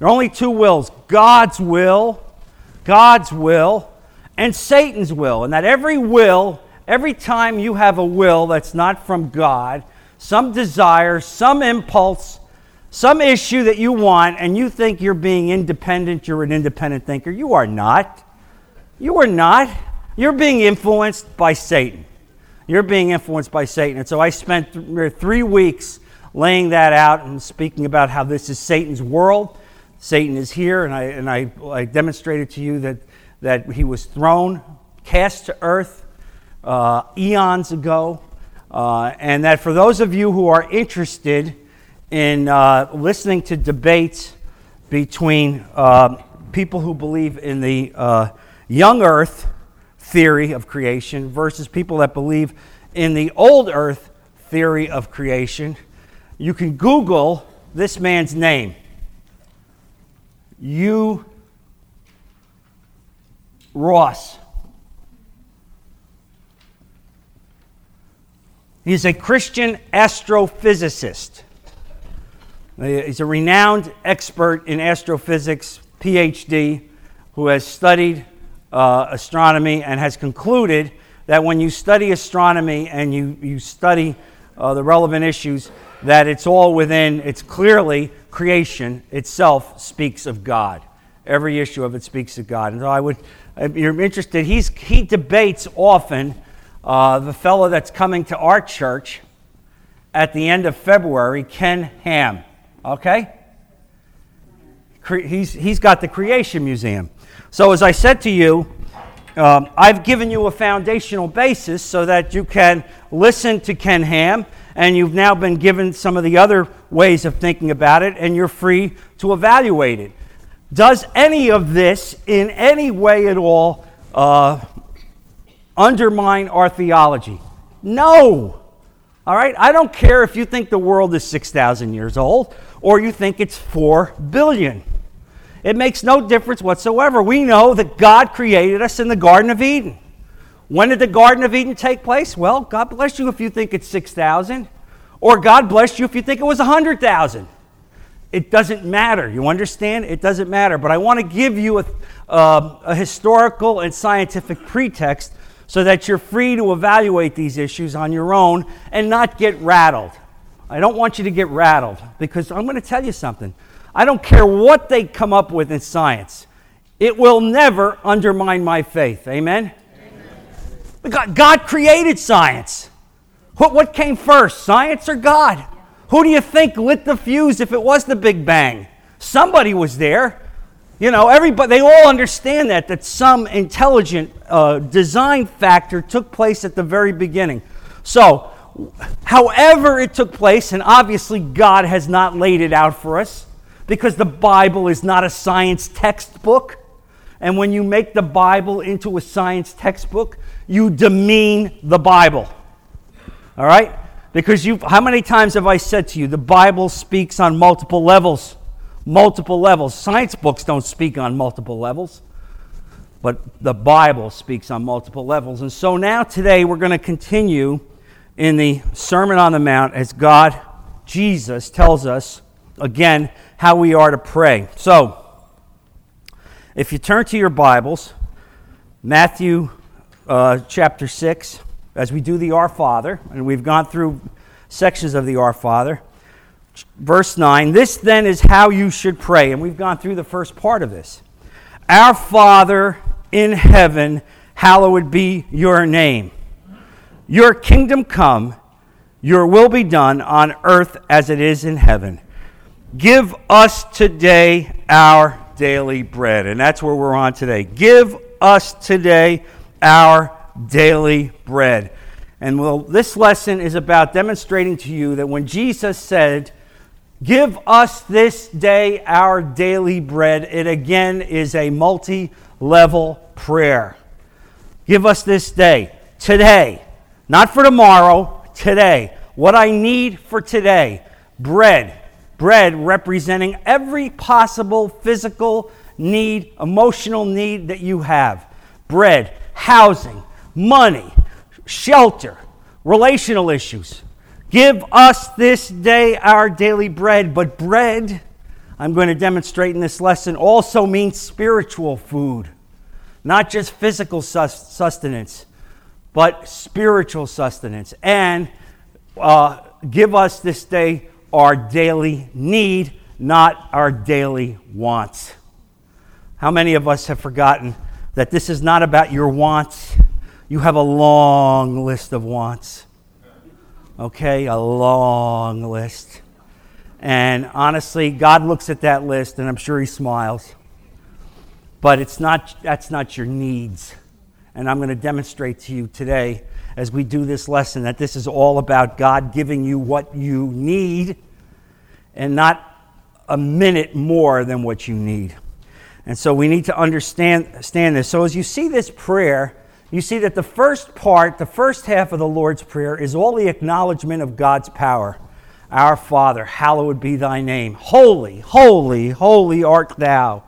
There are only two wills, God's will, and Satan's will. And that every will, every time you have a will that's not from God, some desire, some impulse, some issue that you want, and you think you're being independent, you're an independent thinker. You are not. You are not. You're being influenced by Satan. You're being influenced by Satan. And so I spent 3 weeks laying that out and speaking about how this is Satan's world. Satan is here, and I demonstrated to you that he was thrown, cast to earth eons ago, and that for those of you who are interested in listening to debates between people who believe in the young earth theory of creation versus people that believe in the old earth theory of creation, you can Google this man's name, Hugh Ross. He's a Christian astrophysicist. He's a renowned expert in astrophysics, PhD, who has studied astronomy and has concluded that when you study astronomy and you study the relevant issues, that it's all within, it's clearly creation itself speaks of God. Every issue of it speaks of God. And so if you're interested, he debates often the fellow that's coming to our church at the end of February, Ken Ham. Okay? He's got the Creation Museum. So as I said to you, I've given you a foundational basis so that you can listen to Ken Ham, and you've now been given some of the other ways of thinking about it, and you're free to evaluate it. Does any of this in any way at all undermine our theology? No. All right, I don't care if you think the world is 6,000 years old or you think it's 4 billion. It makes no difference whatsoever. We know that God created us in the Garden of Eden. When did the Garden of Eden take place? Well, God bless you if you think it's 6,000, or God bless you if you think it was 100,000. It doesn't matter. You understand? It doesn't matter. But I want to give you a historical and scientific pretext so that you're free to evaluate these issues on your own and not get rattled. I don't want you to get rattled, because I'm going to tell you something. I don't care what they come up with in science. It will never undermine my faith. Amen? Amen. God created science. What came first, science or God? Who do you think lit the fuse if it was the Big Bang? Somebody was there. You know, everybody, they all understand that some intelligent design factor took place at the very beginning. So, however it took place, and obviously God has not laid it out for us, because the Bible is not a science textbook. And when you make the Bible into a science textbook, you demean the Bible. All right? Because how many times have I said to you, the Bible speaks on multiple levels? Multiple levels. Science books don't speak on multiple levels, but the Bible speaks on multiple levels. And so now today we're going to continue in the Sermon on the Mount as God, Jesus, tells us again how we are to pray. So if you turn to your Bibles, Matthew chapter 6, as we do the Our Father, and we've gone through sections of the Our Father. Verse 9, this then is how you should pray. And we've gone through the first part of this. Our Father in heaven, hallowed be your name. Your kingdom come, your will be done on earth as it is in heaven. Give us today our daily bread. And that's where we're on today. Give us today our daily bread. And this lesson is about demonstrating to you that when Jesus said, give us this day our daily bread, it again is a multi-level prayer. Give us this day, today, not for tomorrow, today. What I need for today, bread. Bread representing every possible physical need, emotional need that you have. Bread, housing, money, shelter, relational issues. Give us this day our daily bread. But bread, I'm going to demonstrate in this lesson also means spiritual food, not just physical sustenance, but spiritual sustenance. And give us this day our daily need, not our daily wants. How many of us have forgotten that this is not about your wants? You have a long list of wants. Okay, a long list. And honestly, God looks at that list and I'm sure he smiles. But that's not your needs. And I'm going to demonstrate to you today as we do this lesson that this is all about God giving you what you need and not a minute more than what you need. And so we need to understand this. So as you see this prayer, you see that the first part, the first half of the Lord's Prayer is all the acknowledgement of God's power. Our Father, hallowed be thy name. Holy, holy, holy art thou.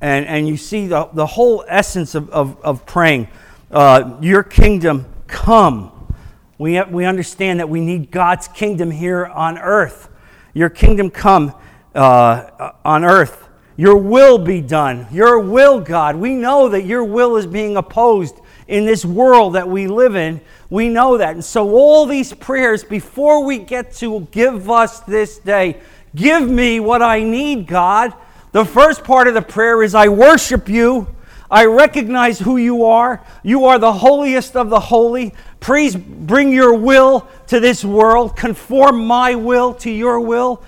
And you see the whole essence of praying. Your kingdom come. We understand that we need God's kingdom here on earth. Your kingdom come on earth. Your will be done. Your will, God. We know that your will is being opposed in this world that we live in. We know that. And so all these prayers, before we get to give us this day, give me what I need, God. The first part of the prayer is, I worship you. I recognize who you are. You are the holiest of the holy. Please bring your will to this world. Conform my will to your will.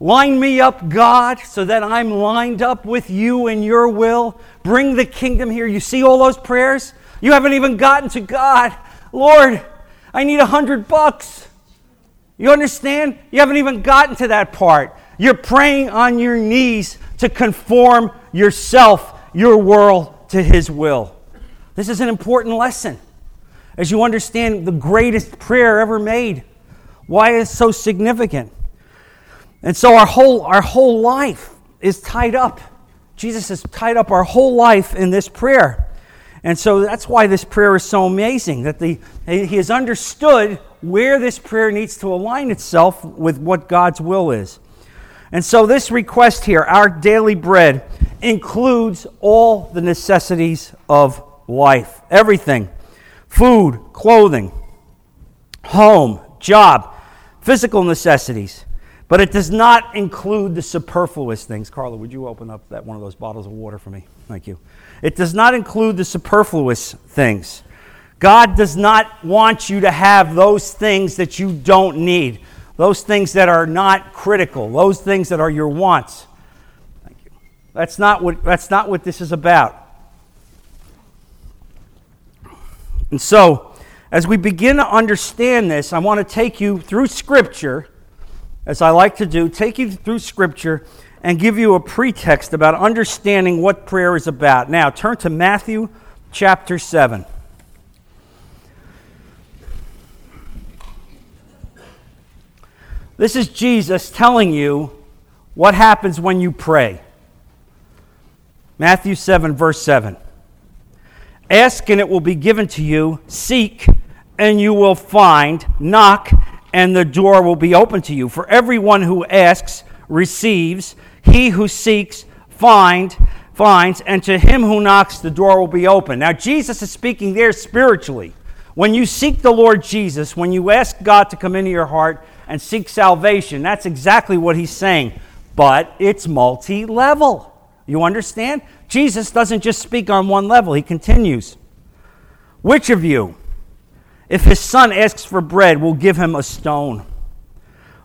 Line me up, God, so that I'm lined up with you and your will. Bring the kingdom here. You see all those prayers? You haven't even gotten to God. Lord, I need $100. You understand? You haven't even gotten to that part. You're praying on your knees to conform yourself, your world, to his will. This is an important lesson. As you understand the greatest prayer ever made, why it's so significant. And so our whole life is tied up. Jesus has tied up our whole life in this prayer. And so that's why this prayer is so amazing, that he has understood where this prayer needs to align itself with what God's will is. And so this request here, our daily bread, includes all the necessities of life. Everything. Food, clothing, home, job, physical necessities. But it does not include the superfluous things. Carla, would you open up that one of those bottles of water for me? Thank you. It does not include the superfluous things. God does not want you to have those things that you don't need, those things that are not critical, those things that are your wants. Thank you. That's not what this is about. And so, as we begin to understand this, I want to take you through Scripture, as I like to do, take you through Scripture and give you a pretext about understanding what prayer is about. Now, turn to Matthew chapter 7. This is Jesus telling you what happens when you pray. Matthew 7, verse 7. Ask and it will be given to you. Seek and you will find. Knock and the door will be open to you. For everyone who asks receives, he who seeks finds, and to him who knocks the door will be open. Now Jesus is speaking there spiritually. When you seek the Lord Jesus, when you ask God to come into your heart and seek salvation, that's exactly what he's saying. But it's multi-level. You understand? Jesus doesn't just speak on one level. He continues. Which of you, if his son asks for bread, will give him a stone?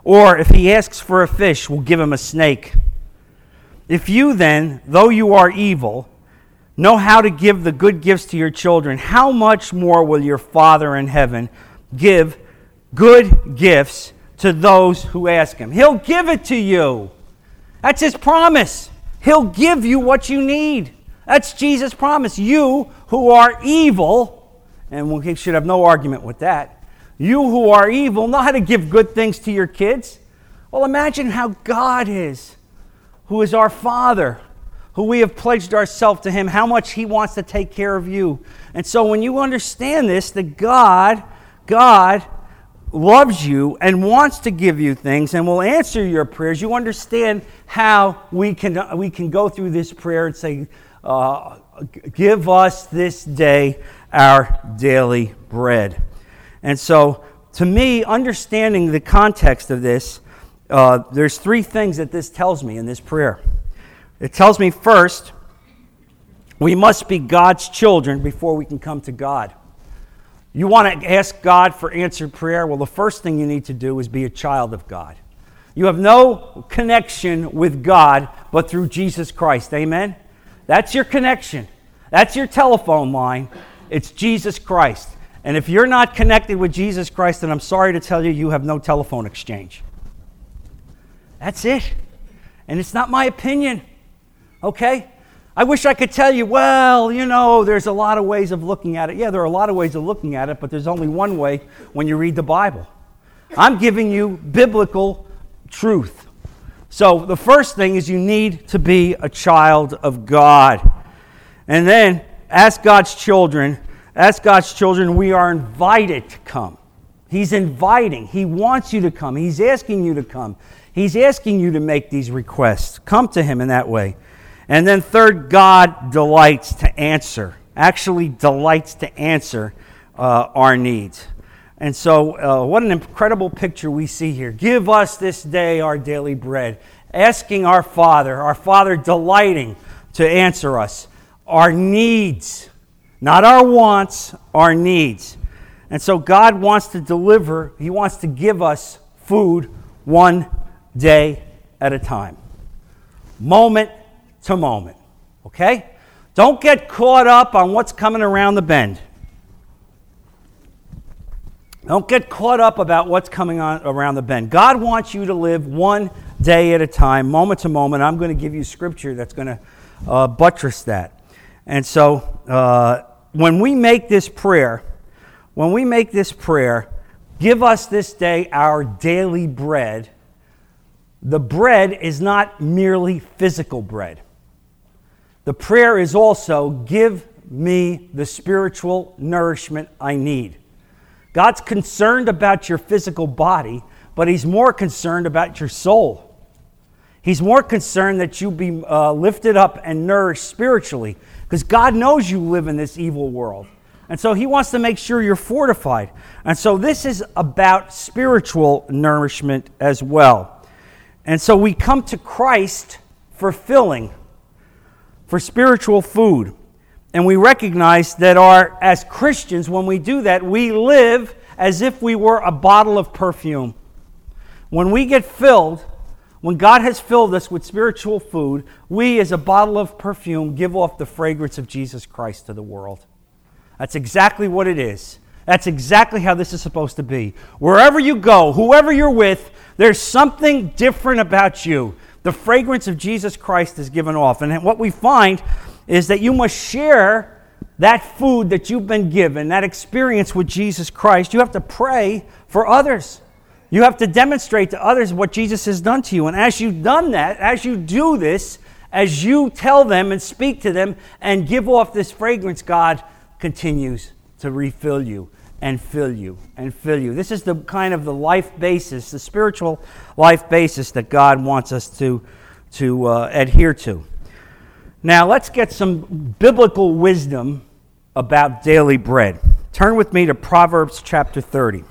Or if he asks for a fish, will give him a snake? If you then, though you are evil, know how to give the good gifts to your children, how much more will your Father in heaven give good gifts to those who ask him? He'll give it to you. That's his promise. He'll give you what you need. That's Jesus' promise. You who are evil, and we should have no argument with that. You who are evil know how to give good things to your kids. Well, imagine how God is, who is our Father, who we have pledged ourselves to him, how much he wants to take care of you. And so when you understand this, that God loves you and wants to give you things and will answer your prayers, you understand how we can go through this prayer and say, give us this day our daily bread. And so, to me, understanding the context of this, there's three things that this tells me in this prayer. It tells me, first, we must be God's children before we can come to God. You want to ask God for answered prayer? Well, the first thing you need to do is be a child of God. You have no connection with God but through Jesus Christ. Amen? That's your connection. That's your telephone line. It's Jesus Christ. And if you're not connected with Jesus Christ, then I'm sorry to tell you, you have no telephone exchange. That's it. And it's not my opinion. Okay? I wish I could tell you, well, you know, there's a lot of ways of looking at it. Yeah, there are a lot of ways of looking at it, but there's only one way when you read the Bible. I'm giving you biblical truth. So the first thing is you need to be a child of God. And then, as God's children, we are invited to come. He's inviting. He wants you to come. He's asking you to come. He's asking you to make these requests. Come to him in that way. And then third, God delights to answer, our needs. And so what an incredible picture we see here. Give us this day our daily bread. Asking our Father delighting to answer us. Our needs, not our wants, our needs. And so God wants to deliver, he wants to give us food one day at a time. Moment to moment. Okay? Don't get caught up on what's coming around the bend. Don't get caught up about what's coming on around the bend. God wants you to live one day at a time, moment to moment. I'm going to give you scripture that's going to buttress that. And so when we make this prayer, give us this day our daily bread, the bread is not merely physical bread. The prayer is also, give me the spiritual nourishment I need. God's concerned about your physical body, but he's more concerned about your soul. He's more concerned that you be lifted up and nourished spiritually, because God knows you live in this evil world. And so he wants to make sure you're fortified. And so this is about spiritual nourishment as well. And so we come to Christ for filling, for spiritual food. And we recognize that as Christians, when we do that, we live as if we were a bottle of perfume. When we get filled, when God has filled us with spiritual food, we as a bottle of perfume give off the fragrance of Jesus Christ to the world. That's exactly what it is. That's exactly how this is supposed to be. Wherever you go, whoever you're with, there's something different about you. The fragrance of Jesus Christ is given off. And what we find is that you must share that food that you've been given, that experience with Jesus Christ. You have to pray for others. You have to demonstrate to others what Jesus has done to you. And as you've done that, as you do this, as you tell them and speak to them and give off this fragrance, God continues to refill you. And fill you, and fill you. This is the kind of the life basis, the spiritual life basis that God wants us to adhere to. Now, let's get some biblical wisdom about daily bread. Turn with me to Proverbs chapter 30.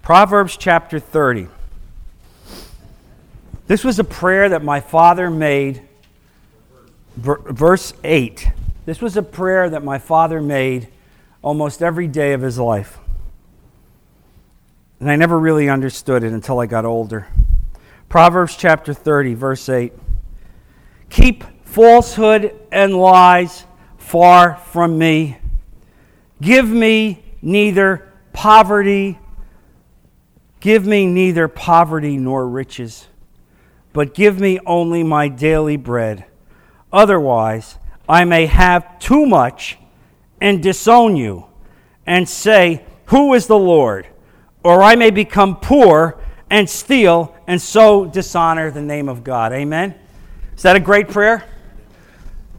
Proverbs chapter 30. This was a prayer that my father made, verse 8. This was a prayer that my father made almost every day of his life. And I never really understood it until I got older. Proverbs chapter 30, verse 8. Keep falsehood and lies far from me. Give me neither poverty nor riches, but give me only my daily bread. Otherwise, I may have too much and disown you and say, who is the Lord? Or I may become poor and steal and so dishonor the name of God. Amen? Is that a great prayer?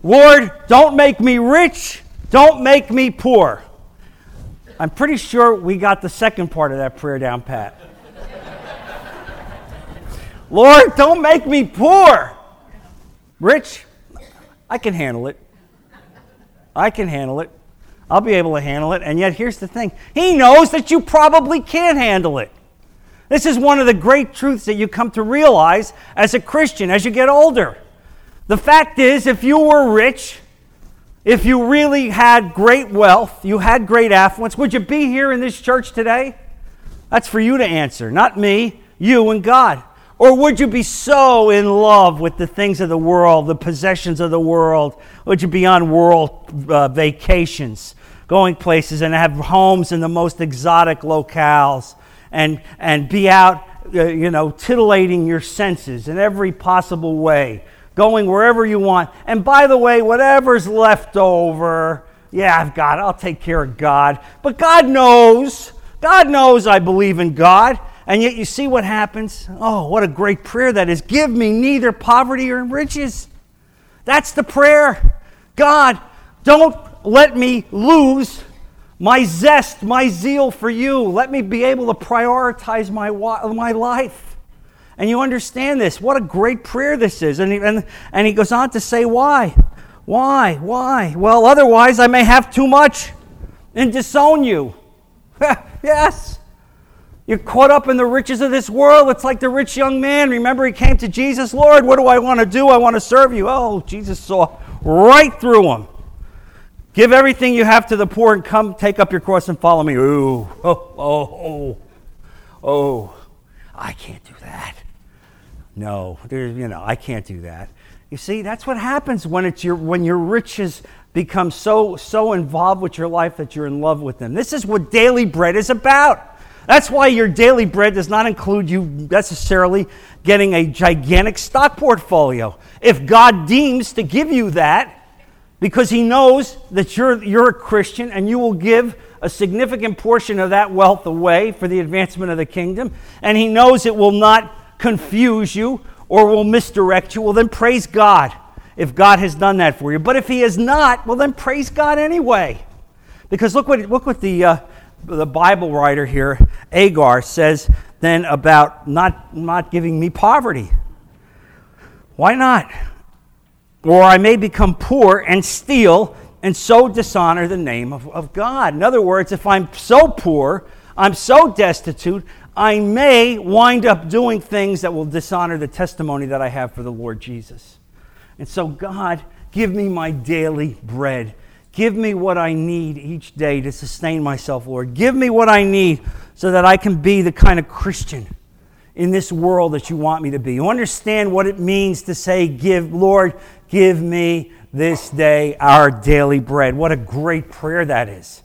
Lord, don't make me rich. Don't make me poor. I'm pretty sure we got the second part of that prayer down pat. Lord, don't make me poor. Rich, I can handle it. I can handle it. I'll be able to handle it. And yet, here's the thing. He knows that you probably can't handle it. This is one of the great truths that you come to realize as a Christian, as you get older. The fact is, if you were rich, if you really had great wealth, you had great affluence, would you be here in this church today? That's for you to answer, not me, you and God. Or would you be so in love with the things of the world, the possessions of the world? Would you be on world vacations, going places and have homes in the most exotic locales and be out, titillating your senses in every possible way, going wherever you want? And by the way, whatever's left over, I'll take care of God. But God knows I believe in God. And yet you see what happens? Oh, what a great prayer that is. Give me neither poverty or riches. That's the prayer. God, don't let me lose my zest, my zeal for you. Let me be able to prioritize my life. And you understand this. What a great prayer this is. And he goes on to say why. Why? Well, otherwise I may have too much and disown you. Yes. You're caught up in the riches of this world. It's like the rich young man. Remember, he came to Jesus. Lord, what do I want to do? I want to serve you. Oh, Jesus saw right through him. Give everything you have to the poor and come take up your cross and follow me. Ooh, I can't do that. No, I can't do that. You see, that's what happens when your riches become so involved with your life that you're in love with them. This is what daily bread is about. That's why your daily bread does not include you necessarily getting a gigantic stock portfolio. If God deems to give you that, because he knows that you're a Christian and you will give a significant portion of that wealth away for the advancement of the kingdom, and he knows it will not confuse you or will misdirect you, well, then praise God if God has done that for you. But if he has not, well, then praise God anyway. Because look what the Bible writer here, Agar, says then about not giving me poverty. Why not? Or I may become poor and steal and so dishonor the name of God. In other words, if I'm so poor, I'm so destitute, I may wind up doing things that will dishonor the testimony that I have for the Lord Jesus. And so God, give me my daily bread. Give me what I need each day to sustain myself, Lord. Give me what I need so that I can be the kind of Christian in this world that you want me to be. You understand what it means to say, Lord, give me this day our daily bread. What a great prayer that is.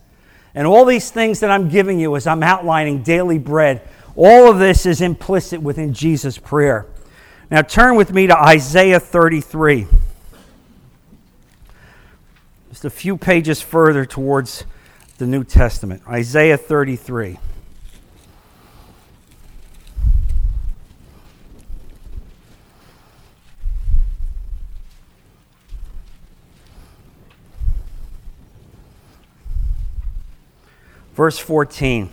And all these things that I'm giving you as I'm outlining daily bread, all of this is implicit within Jesus' prayer. Now turn with me to Isaiah 33. Just a few pages further towards the New Testament. Isaiah 33. Verse 14.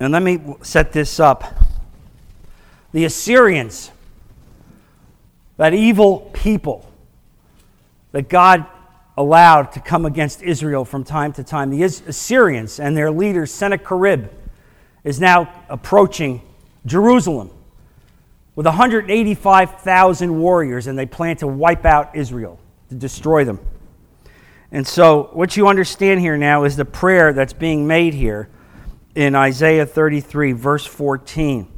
And let me set this up. The Assyrians, that evil people that God allowed to come against Israel from time to time, the Assyrians and their leader Sennacherib is now approaching Jerusalem with 185,000 warriors, and they plan to wipe out Israel, to destroy them. And so what you understand here now is the prayer that's being made here in Isaiah 33, verse 14.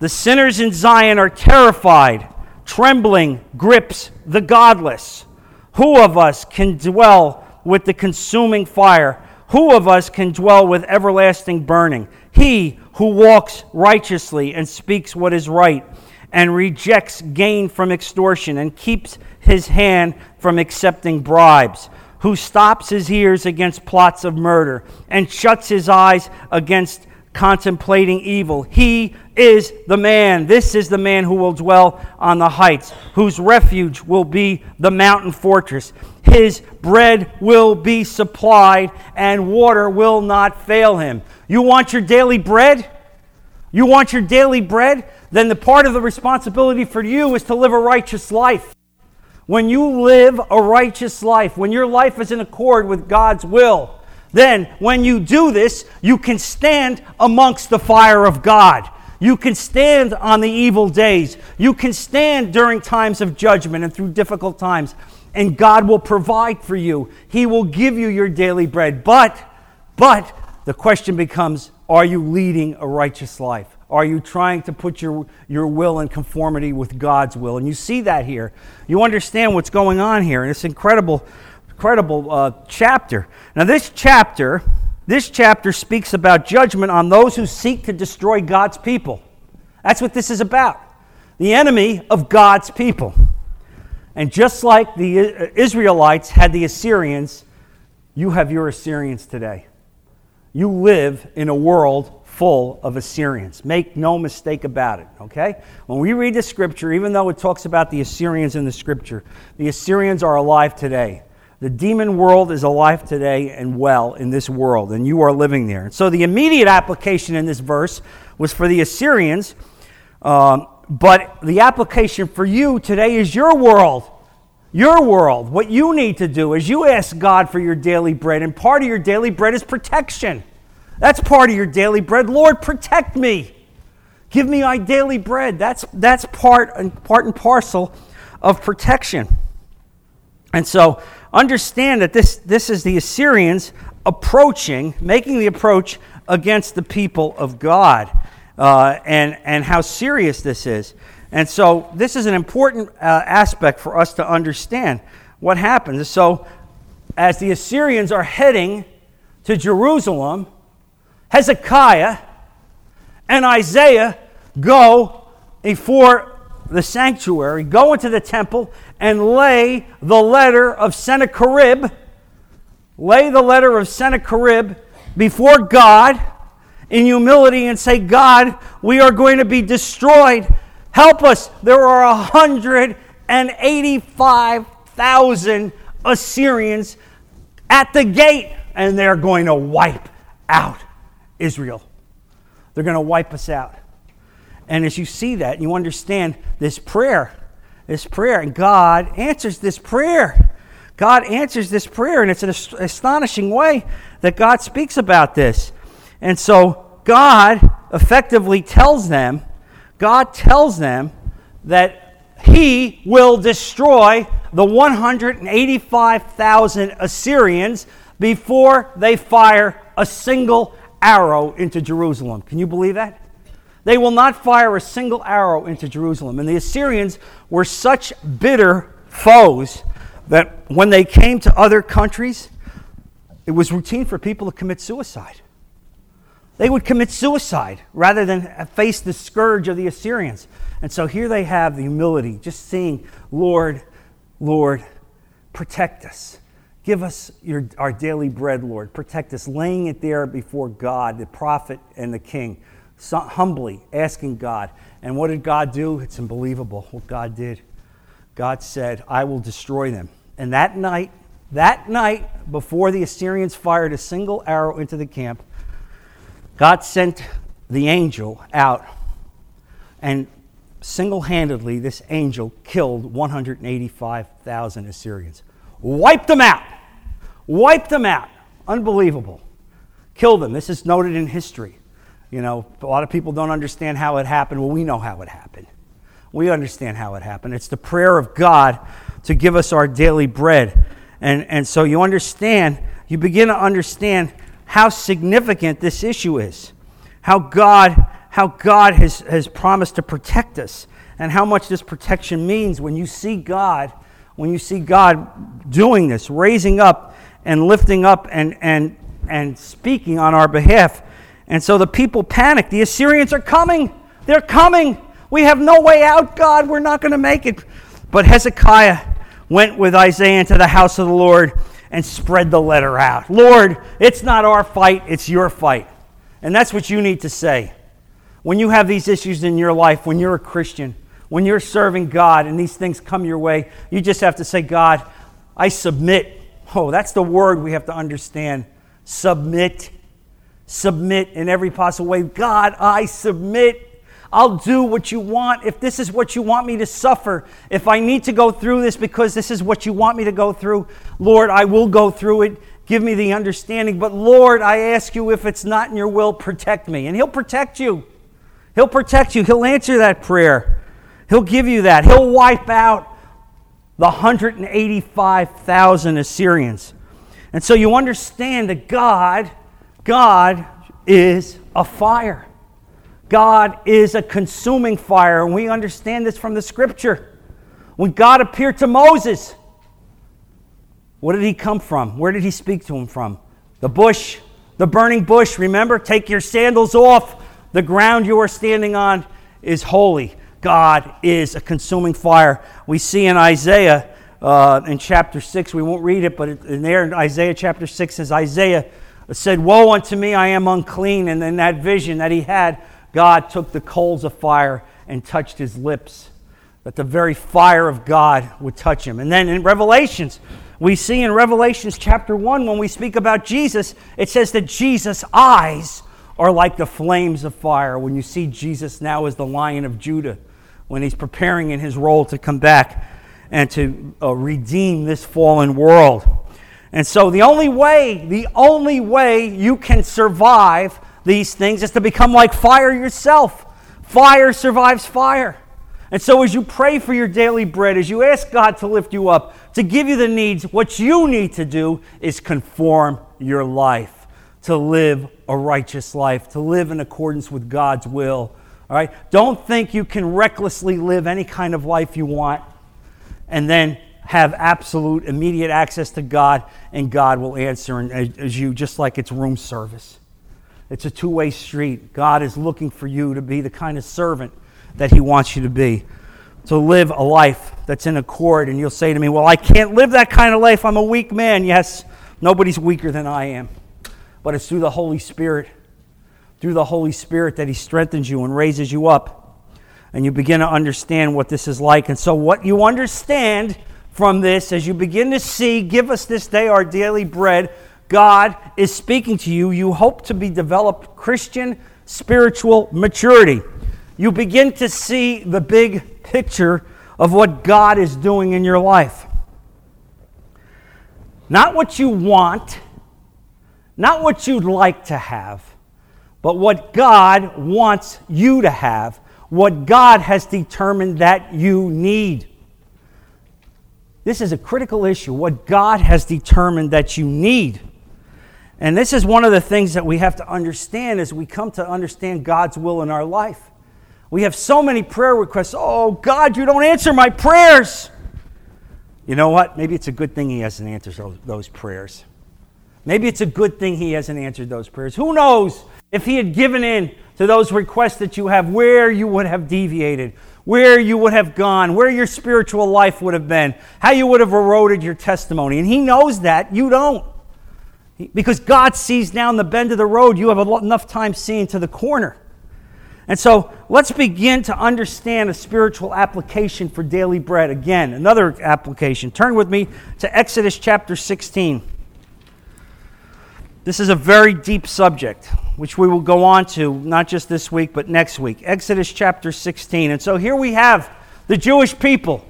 The sinners in Zion are terrified, trembling grips the godless. Who of us can dwell with the consuming fire? Who of us can dwell with everlasting burning? He who walks righteously and speaks what is right and rejects gain from extortion and keeps his hand from accepting bribes, who stops his ears against plots of murder and shuts his eyes against contemplating evil. He is the man. This is the man who will dwell on the heights, whose refuge will be the mountain fortress. His bread will be supplied, and water will not fail him. You want your daily bread? You want your daily bread? Then the part of the responsibility for you is to live a righteous life. When you live a righteous life, when your life is in accord with God's will, then when you do this, you can stand amongst the fire of God. You can stand on the evil days. You can stand during times of judgment and through difficult times. And God will provide for you. He will give you your daily bread. But the question becomes, are you leading a righteous life? Are you trying to put your will in conformity with God's will? And you see that here. You understand what's going on here. And it's incredible chapter. Now this chapter speaks about judgment on those who seek to destroy God's people. That's what this is about. The enemy of God's people. And just like the Israelites had the Assyrians, you have your Assyrians today. You live in a world full of Assyrians. Make no mistake about it, okay? When we read the scripture, even though it talks about the Assyrians in the scripture, the Assyrians are alive today. The demon world is alive today and well in this world, and you are living there. And so the immediate application in this verse was for the Assyrians, but the application for you today is your world. Your world. What you need to do is you ask God for your daily bread, and part of your daily bread is protection. That's part of your daily bread. Lord, protect me. Give me my daily bread. That's part and parcel of protection. And so understand that this is the Assyrians making the approach against the people of God, and how serious this is. And so this is an important aspect for us to understand what happens. So as the Assyrians are heading to Jerusalem, Hezekiah and Isaiah go before the sanctuary, go into the temple and lay the letter of Sennacherib, before God in humility and say, God, we are going to be destroyed. Help us. There are 185,000 Assyrians at the gate, and they're going to wipe out Israel. They're going to wipe us out. And as you see that, you understand this prayer, and God answers this prayer. And it's an astonishing way that God speaks about this. And so God effectively tells them that he will destroy the 185,000 Assyrians before they fire a single arrow into Jerusalem. Can you believe that? They will not fire a single arrow into Jerusalem. And the Assyrians were such bitter foes that when they came to other countries, it was routine for people to commit suicide. They would commit suicide rather than face the scourge of the Assyrians. And so here they have the humility, just saying, Lord, protect us. Give us our daily bread, Lord. Protect us, laying it there before God, the prophet and the king. So humbly asking God. And what did God do? It's unbelievable what God did. God said, I will destroy them. And that night, before the Assyrians fired a single arrow into the camp, God sent the angel out. And single-handedly, this angel killed 185,000 Assyrians. Wiped them out. Unbelievable. Killed them. This is noted in history. You know, a lot of people don't understand how it happened. Well, we know how it happened. We understand how it happened. It's the prayer of God to give us our daily bread. And so you begin to understand how significant this issue is, how God has promised to protect us, and how much this protection means when you see God doing this, raising up and lifting up and speaking on our behalf. And so the people panic. The Assyrians are coming. They're coming. We have no way out, God. We're not going to make it. But Hezekiah went with Isaiah into the house of the Lord and spread the letter out. Lord, it's not our fight, it's your fight. And that's what you need to say. When you have these issues in your life, when you're a Christian, when you're serving God and these things come your way, you just have to say, God, I submit. Oh, that's the word we have to understand. Submit. Submit in every possible way. God, I submit. I'll do what you want. If this is what you want me to suffer, if I need to go through this because this is what you want me to go through, Lord, I will go through it. Give me the understanding. But Lord, I ask you, if it's not in your will, protect me. And he'll protect you. He'll protect you. He'll answer that prayer. He'll give you that. He'll wipe out the 185,000 Assyrians. And so you understand that God is a fire. God is a consuming fire. And we understand this from the Scripture. When God appeared to Moses, what did he come from? Where did he speak to him from? The bush, the burning bush. Remember, take your sandals off. The ground you are standing on is holy. God is a consuming fire. We see in Isaiah in chapter 6, we won't read it, but in there in Isaiah chapter 6 says, Isaiah said, woe unto me, I am unclean. And in that vision that he had, God took the coals of fire and touched his lips, that the very fire of God would touch him. And then in Revelations, we see in Revelations chapter 1, when we speak about Jesus, it says that Jesus' eyes are like the flames of fire. When you see Jesus now as the Lion of Judah, when he's preparing in his role to come back and to redeem this fallen world. And so the only way you can survive these things is to become like fire yourself. Fire survives fire. And so as you pray for your daily bread, as you ask God to lift you up, to give you the needs, what you need to do is conform your life to live a righteous life, to live in accordance with God's will. All right? Don't think you can recklessly live any kind of life you want and then have absolute immediate access to God, and God will answer as you, just like it's room service. It's a two-way street. God is looking for you to be the kind of servant that he wants you to be, to live a life that's in accord. And you'll say to me, well, I can't live that kind of life. I'm a weak man. Yes, nobody's weaker than I am. But it's through the Holy Spirit that he strengthens you and raises you up. And you begin to understand what this is like. And so what you understand from this, as you begin to see, give us this day our daily bread, God is speaking to you. You hope to be developed Christian spiritual maturity. You begin to see the big picture of what God is doing in your life. Not what you want, not what you'd like to have, but what God wants you to have, what God has determined that you need. This is a critical issue, what God has determined that you need. And this is one of the things that we have to understand as we come to understand God's will in our life. We have so many prayer requests. Oh, God, you don't answer my prayers. You know what? Maybe it's a good thing he hasn't answered those prayers. Maybe it's a good thing he hasn't answered those prayers. Who knows if he had given in to those requests that you have, where you would have deviated, where you would have gone, where your spiritual life would have been, how you would have eroded your testimony. And he knows that. You don't. Because God sees down the bend of the road. You have enough time seeing to the corner. And so let's begin to understand a spiritual application for daily bread. Again, another application. Turn with me to Exodus chapter 16. This is a very deep subject, which we will go on to not just this week, but next week. Exodus chapter 16. And so here we have the Jewish people.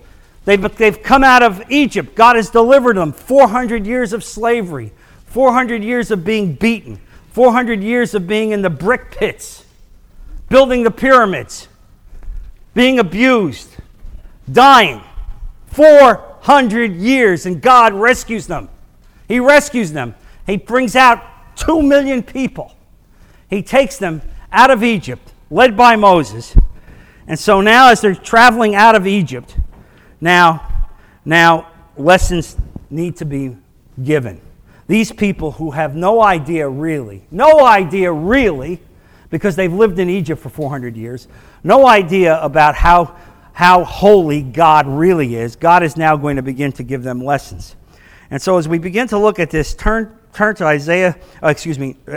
They've come out of Egypt. God has delivered them. 400 years of slavery. 400 years of being beaten, 400 years of being in the brick pits, building the pyramids, being abused, dying, 400 years, and God rescues them. He rescues them. He brings out 2 million people. He takes them out of Egypt, led by Moses. And so now as they're traveling out of Egypt, now lessons need to be given. These people who have no idea really, because they've lived in Egypt for 400 years, no idea about how how holy God really is, God is now going to begin to give them lessons. And so as we begin to look at this, turn to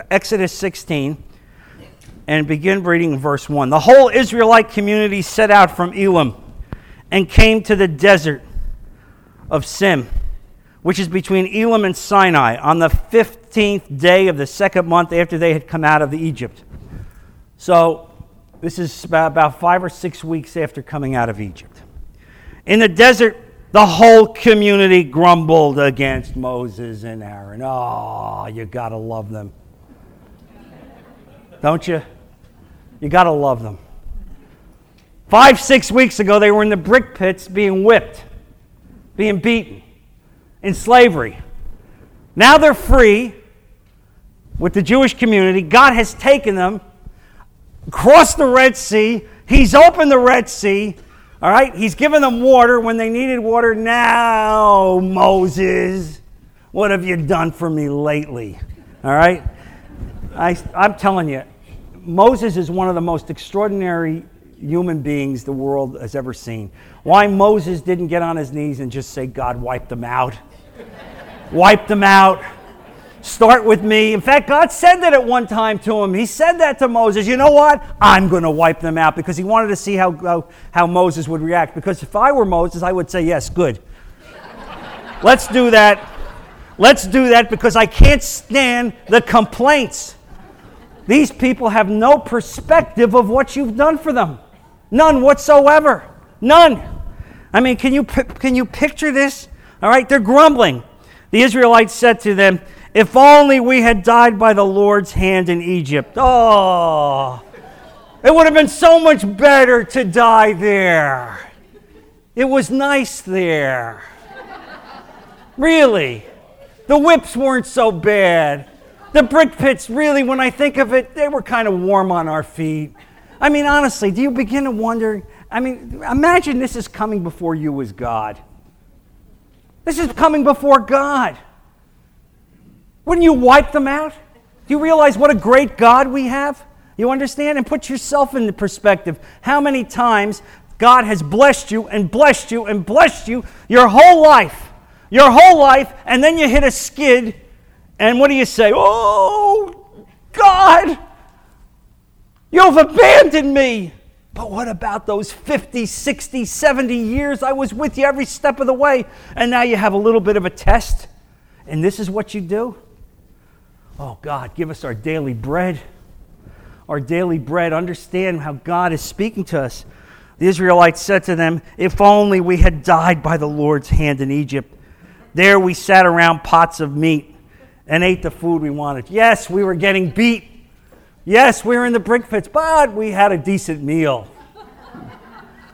Exodus 16, and begin reading verse 1. The whole Israelite community set out from Elim and came to the desert of Sin, which is between Elim and Sinai, on the 15th day of the second month after they had come out of Egypt. So this is about 5 or 6 weeks after coming out of Egypt. In the desert, the whole community grumbled against Moses and Aaron. Oh, you got to love them. Don't you? You got to love them. 5-6 weeks ago, they were in the brick pits being whipped, being beaten, in slavery. Now they're free with the Jewish community. God has taken them, crossed the Red Sea. He's opened the Red Sea. All right? He's given them water when they needed water. Now, Moses, what have you done for me lately? All right? I'm telling you, Moses is one of the most extraordinary human beings the world has ever seen. Why Moses didn't get on his knees and just say, God, wipe them out. Wipe them out. Start with me. In fact, God said that at one time to him. He said that to Moses. You know what? I'm going to wipe them out, because he wanted to see how Moses would react. Because if I were Moses, I would say, yes, good. Let's do that. Let's do that, because I can't stand the complaints. These people have no perspective of what you've done for them. None whatsoever. None. I mean, can you picture this? All right, they're grumbling. The Israelites said to them, if only we had died by the Lord's hand in Egypt. Oh, it would have been so much better to die there. It was nice there. Really. The whips weren't so bad. The brick pits, really, when I think of it, they were kind of warm on our feet. I mean, honestly, do you begin to wonder? I mean, imagine this is coming before you as God. This is coming before God. Wouldn't you wipe them out? Do you realize what a great God we have? You understand? And put yourself in the perspective. How many times God has blessed you and blessed you and blessed you your whole life. Your whole life, and then you hit a skid. And what do you say? Oh, God, you've abandoned me. But what about those 50, 60, 70 years I was with you every step of the way? And now you have a little bit of a test, and this is what you do? Oh, God, give us our daily bread. Our daily bread. Understand how God is speaking to us. The Israelites said to them, if only we had died by the Lord's hand in Egypt. There we sat around pots of meat and ate the food we wanted. Yes, we were getting beat. Yes, we were in the brick pits, but we had a decent meal.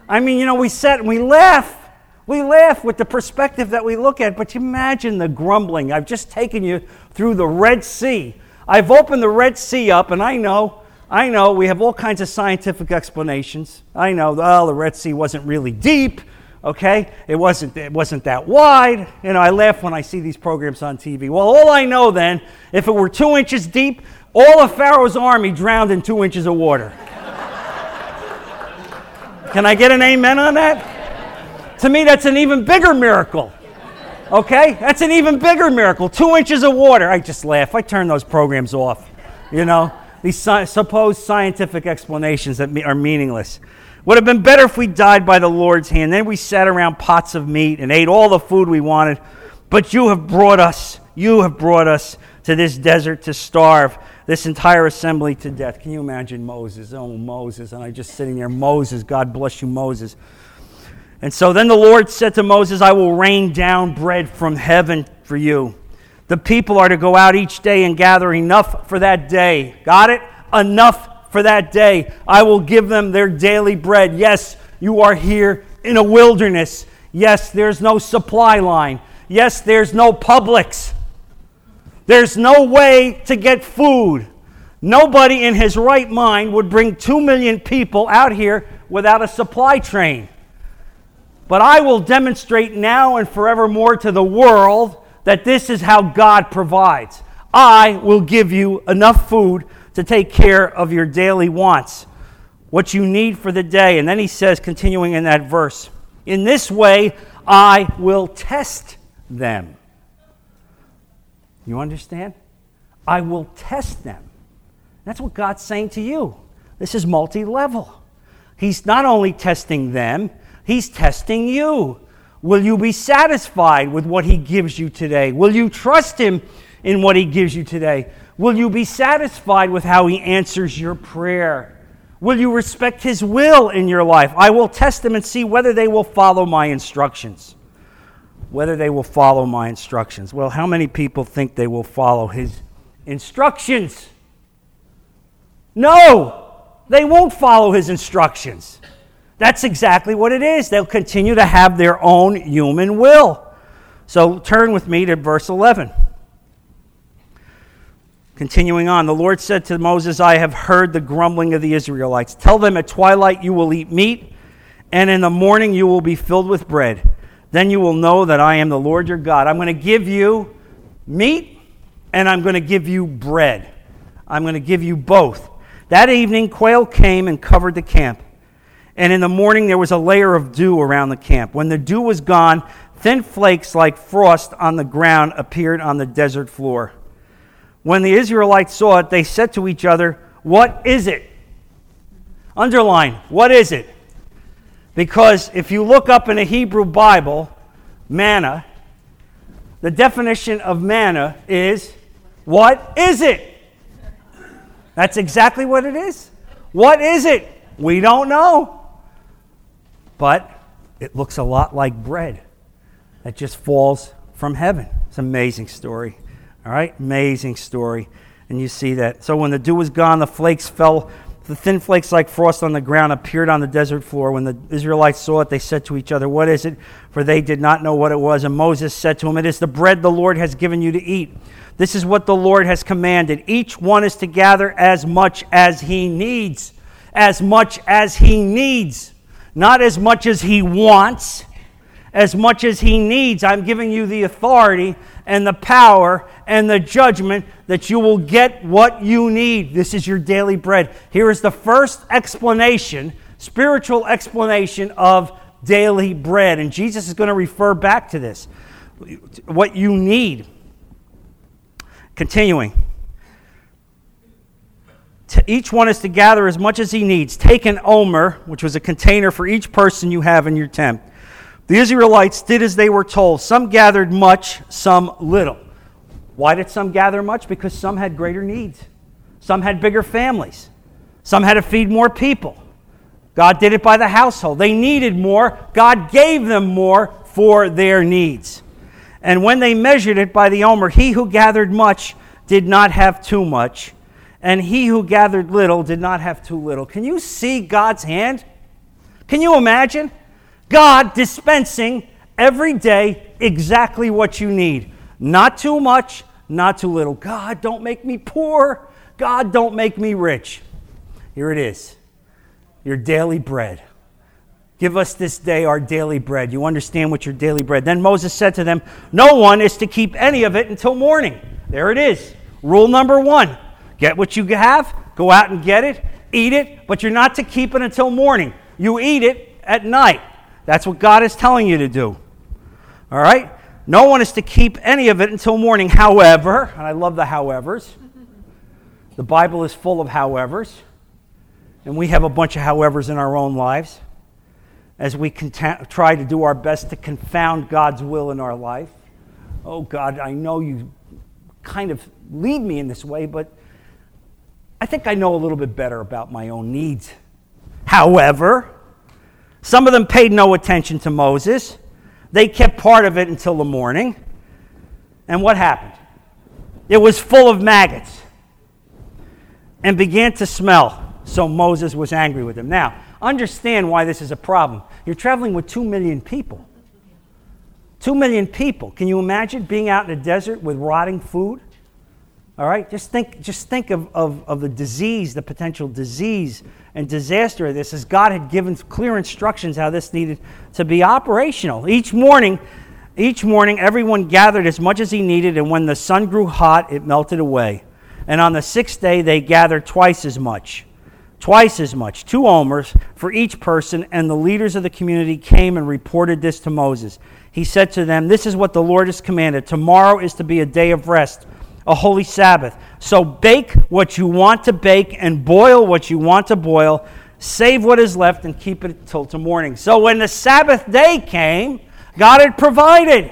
I mean, you know, we sat and we laugh. We laugh with the perspective that we look at, but you imagine the grumbling. I've just taken you through the Red Sea. I've opened the Red Sea up, and I know, we have all kinds of scientific explanations. I know, well, the Red Sea wasn't really deep. Okay, it wasn't that wide. You know, I laugh when I see these programs on TV. Well, all I know then, if it were 2 inches deep, all of Pharaoh's army drowned in 2 inches of water. Can I get an amen on that? To me, that's an even bigger miracle. Okay, that's an even bigger miracle. 2 inches of water. I just laugh. I turn those programs off. You know, these supposed scientific explanations that are meaningless. Would have been better if we died by the Lord's hand. Then we sat around pots of meat and ate all the food we wanted. But you have brought us to this desert to starve, this entire assembly to death. Can you imagine Moses? Oh, Moses. And I'm just sitting there, Moses, God bless you, Moses. And so then the Lord said to Moses, I will rain down bread from heaven for you. The people are to go out each day and gather enough for that day. Got it? Enough for that day. I will give them their daily bread. Yes, you are here in a wilderness. Yes, there's no supply line. Yes, there's no Publix. There's no way to get food. Nobody in his right mind would bring 2 million people out here without a supply train. But I will demonstrate now and forevermore to the world that this is how God provides. I will give you enough food to take care of your daily wants. what you need for the day. And then he says, continuing in that verse, in this way I will test them. You understand? I will test them. That's what God's saying to you. This is multi-level. He's not only testing them, he's testing you. Will you be satisfied with what he gives you today? Will you trust him in what he gives you today? Will you be satisfied with how he answers your prayer? Will you respect his will in your life? I will test them and see whether they will follow my instructions. Whether they will follow my instructions. Well, how many people think they will follow his instructions? No, they won't follow his instructions. That's exactly what it is. They'll continue to have their own human will. So turn with me to verse 11. Continuing on, the Lord said to Moses, I have heard the grumbling of the Israelites. Tell them at twilight you will eat meat, and in the morning you will be filled with bread. Then you will know that I am the Lord your God. I'm going to give you meat, and I'm going to give you bread. I'm going to give you both. That evening, quail came and covered the camp. And in the morning there was a layer of dew around the camp. When the dew was gone, thin flakes like frost on the ground appeared on the desert floor. When the Israelites saw it, they said to each other, what is it? Underline, what is it? Because if you look up in a Hebrew Bible, manna, the definition of manna is, what is it? That's exactly what it is. What is it? We don't know. But it looks a lot like bread that just falls from heaven. It's an amazing story. All right, amazing story. And you see that. So when the dew was gone, the flakes fell. The thin flakes like frost on the ground appeared on the desert floor. When the Israelites saw it, they said to each other, what is it? For they did not know what it was. And Moses said to him, it is the bread the Lord has given you to eat. This is what the Lord has commanded. Each one is to gather as much as he needs. As much as he needs. Not as much as he wants. As much as he needs. I'm giving you the authority and the power and the judgment that you will get what you need. This is your daily bread. Here is the first explanation, spiritual explanation of daily bread. And Jesus is going to refer back to this, what you need. Continuing. Each one is to gather as much as he needs. Take an omer, which was a container for each person you have in your tent. The Israelites did as they were told. Some gathered much, some little. Why did some gather much? Because some had greater needs. Some had bigger families. Some had to feed more people. God did it by the household. They needed more. God gave them more for their needs. And when they measured it by the omer, he who gathered much did not have too much, and he who gathered little did not have too little. Can you see God's hand? Can you imagine? God dispensing every day exactly what you need. Not too much, not too little. God, don't make me poor. God, don't make me rich. Here it is, your daily bread. Give us this day our daily bread. You understand what your daily bread. Then Moses said to them, no one is to keep any of it until morning. There it is. Rule number one, get what you have, go out and get it, eat it, but you're not to keep it until morning. You eat it at night. That's what God is telling you to do. All right? No one is to keep any of it until morning. However, and I love the howevers. The Bible is full of howevers. And we have a bunch of howevers in our own lives as we try to do our best to confound God's will in our life. Oh, God, I know you kind of lead me in this way, but I think I know a little bit better about my own needs. However, some of them paid no attention to Moses. They kept part of it until the morning. And what happened? It was full of maggots and began to smell. So Moses was angry with them. Now, understand why this is a problem. You're traveling with 2 million people. 2 million people. Can you imagine being out in the desert with rotting food? All right? Just think of the disease, the potential disease and disaster of this, as God had given clear instructions how this needed to be operational. Each morning, everyone gathered as much as he needed, and when the sun grew hot, it melted away. And on the sixth day, they gathered twice as much. twice as much, 2 omers, for each person, and the leaders of the community came and reported this to Moses. He said to them, "This is what the Lord has commanded. Tomorrow is to be a day of rest, a holy Sabbath. So bake what you want to bake and boil what you want to boil. Save what is left and keep it till to morning." So when the Sabbath day came, God had provided.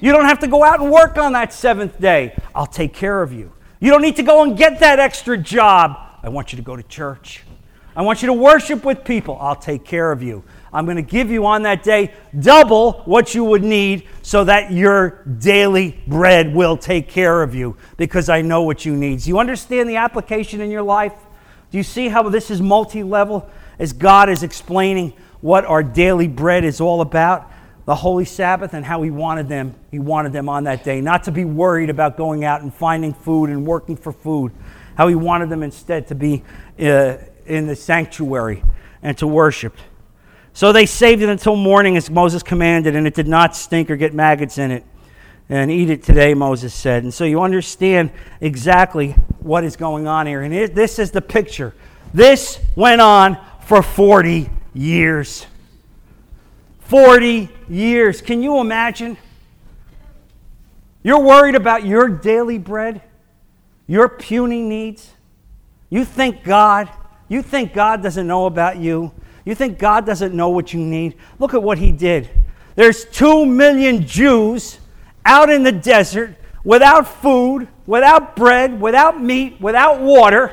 You don't have to go out and work on that 7th day. I'll take care of you. You don't need to go and get that extra job. I want you to go to church. I want you to worship with people. I'll take care of you. I'm going to give you on that day double what you would need so that your daily bread will take care of you, because I know what you need. Do you understand the application in your life? Do you see how this is multi-level as God is explaining what our daily bread is all about? The holy Sabbath and how He wanted them on that day. Not to be worried about going out and finding food and working for food. How He wanted them instead to be in the sanctuary and to worship. So they saved it until morning as Moses commanded, and it did not stink or get maggots in it. And eat it today, Moses said. And so you understand exactly what is going on here. And this is the picture. This went on for 40 years. 40 years. Can you imagine? You're worried about your daily bread, your puny needs. You think God doesn't know about you. You think God doesn't know what you need. Look at what He did. There's 2 million Jews out in the desert without food, without bread, without meat, without water.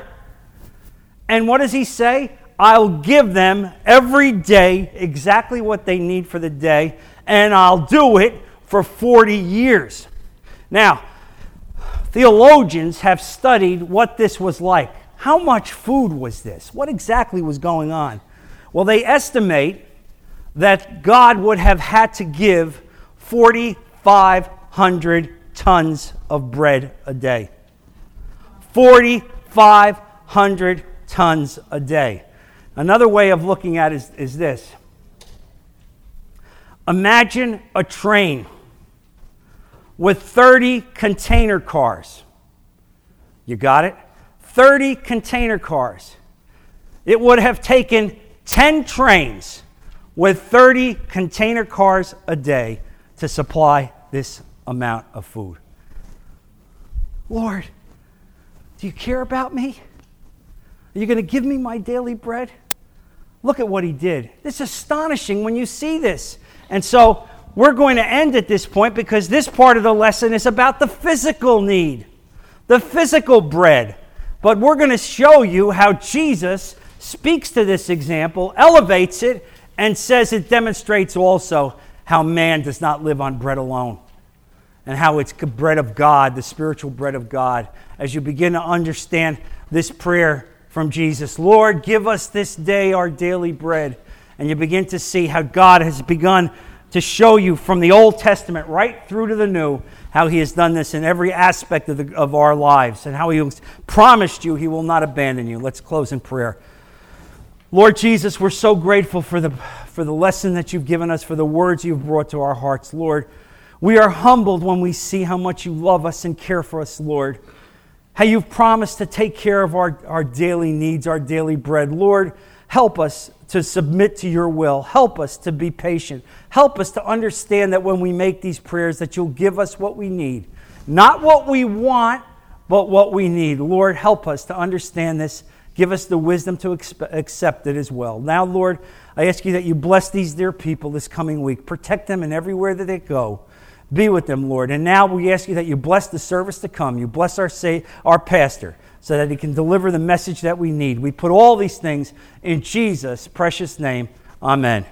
And what does He say? I'll give them every day exactly what they need for the day, and I'll do it for 40 years. Now, theologians have studied what this was like. How much food was this? What exactly was going on? Well, they estimate that God would have had to give 4,500 tons of bread a day. 4,500 tons a day. Another way of looking at it is this. Imagine a train with 30 container cars. You got it? 30 container cars. It would have taken 10 trains with 30 container cars a day to supply this amount of food. Lord, do you care about me? Are you going to give me my daily bread? Look at what He did. It's astonishing when you see this. And so we're going to end at this point, because this part of the lesson is about the physical need, the physical bread. But we're going to show you how Jesus speaks to this example, elevates it, and says it demonstrates also how man does not live on bread alone, and how it's the bread of God, the spiritual bread of God, as you begin to understand this prayer from Jesus. Lord, give us this day our daily bread. And you begin to see how God has begun to show you from the Old Testament right through to the New how He has done this in every aspect of our lives, and how He promised you He will not abandon you. Let's close in prayer. Lord Jesus, we're so grateful for the lesson that You've given us, for the words You've brought to our hearts, Lord. We are humbled when we see how much You love us and care for us, Lord. How You've promised to take care of our daily needs, our daily bread. Lord, help us to submit to Your will. Help us to be patient. Help us to understand that when we make these prayers, that You'll give us what we need. Not what we want, but what we need. Lord, help us to understand this. Give us the wisdom to accept it as well. Now, Lord, I ask You that You bless these dear people this coming week. Protect them in everywhere that they go. Be with them, Lord. And now we ask You that You bless the service to come. You bless our pastor so that he can deliver the message that we need. We put all these things in Jesus' precious name. Amen.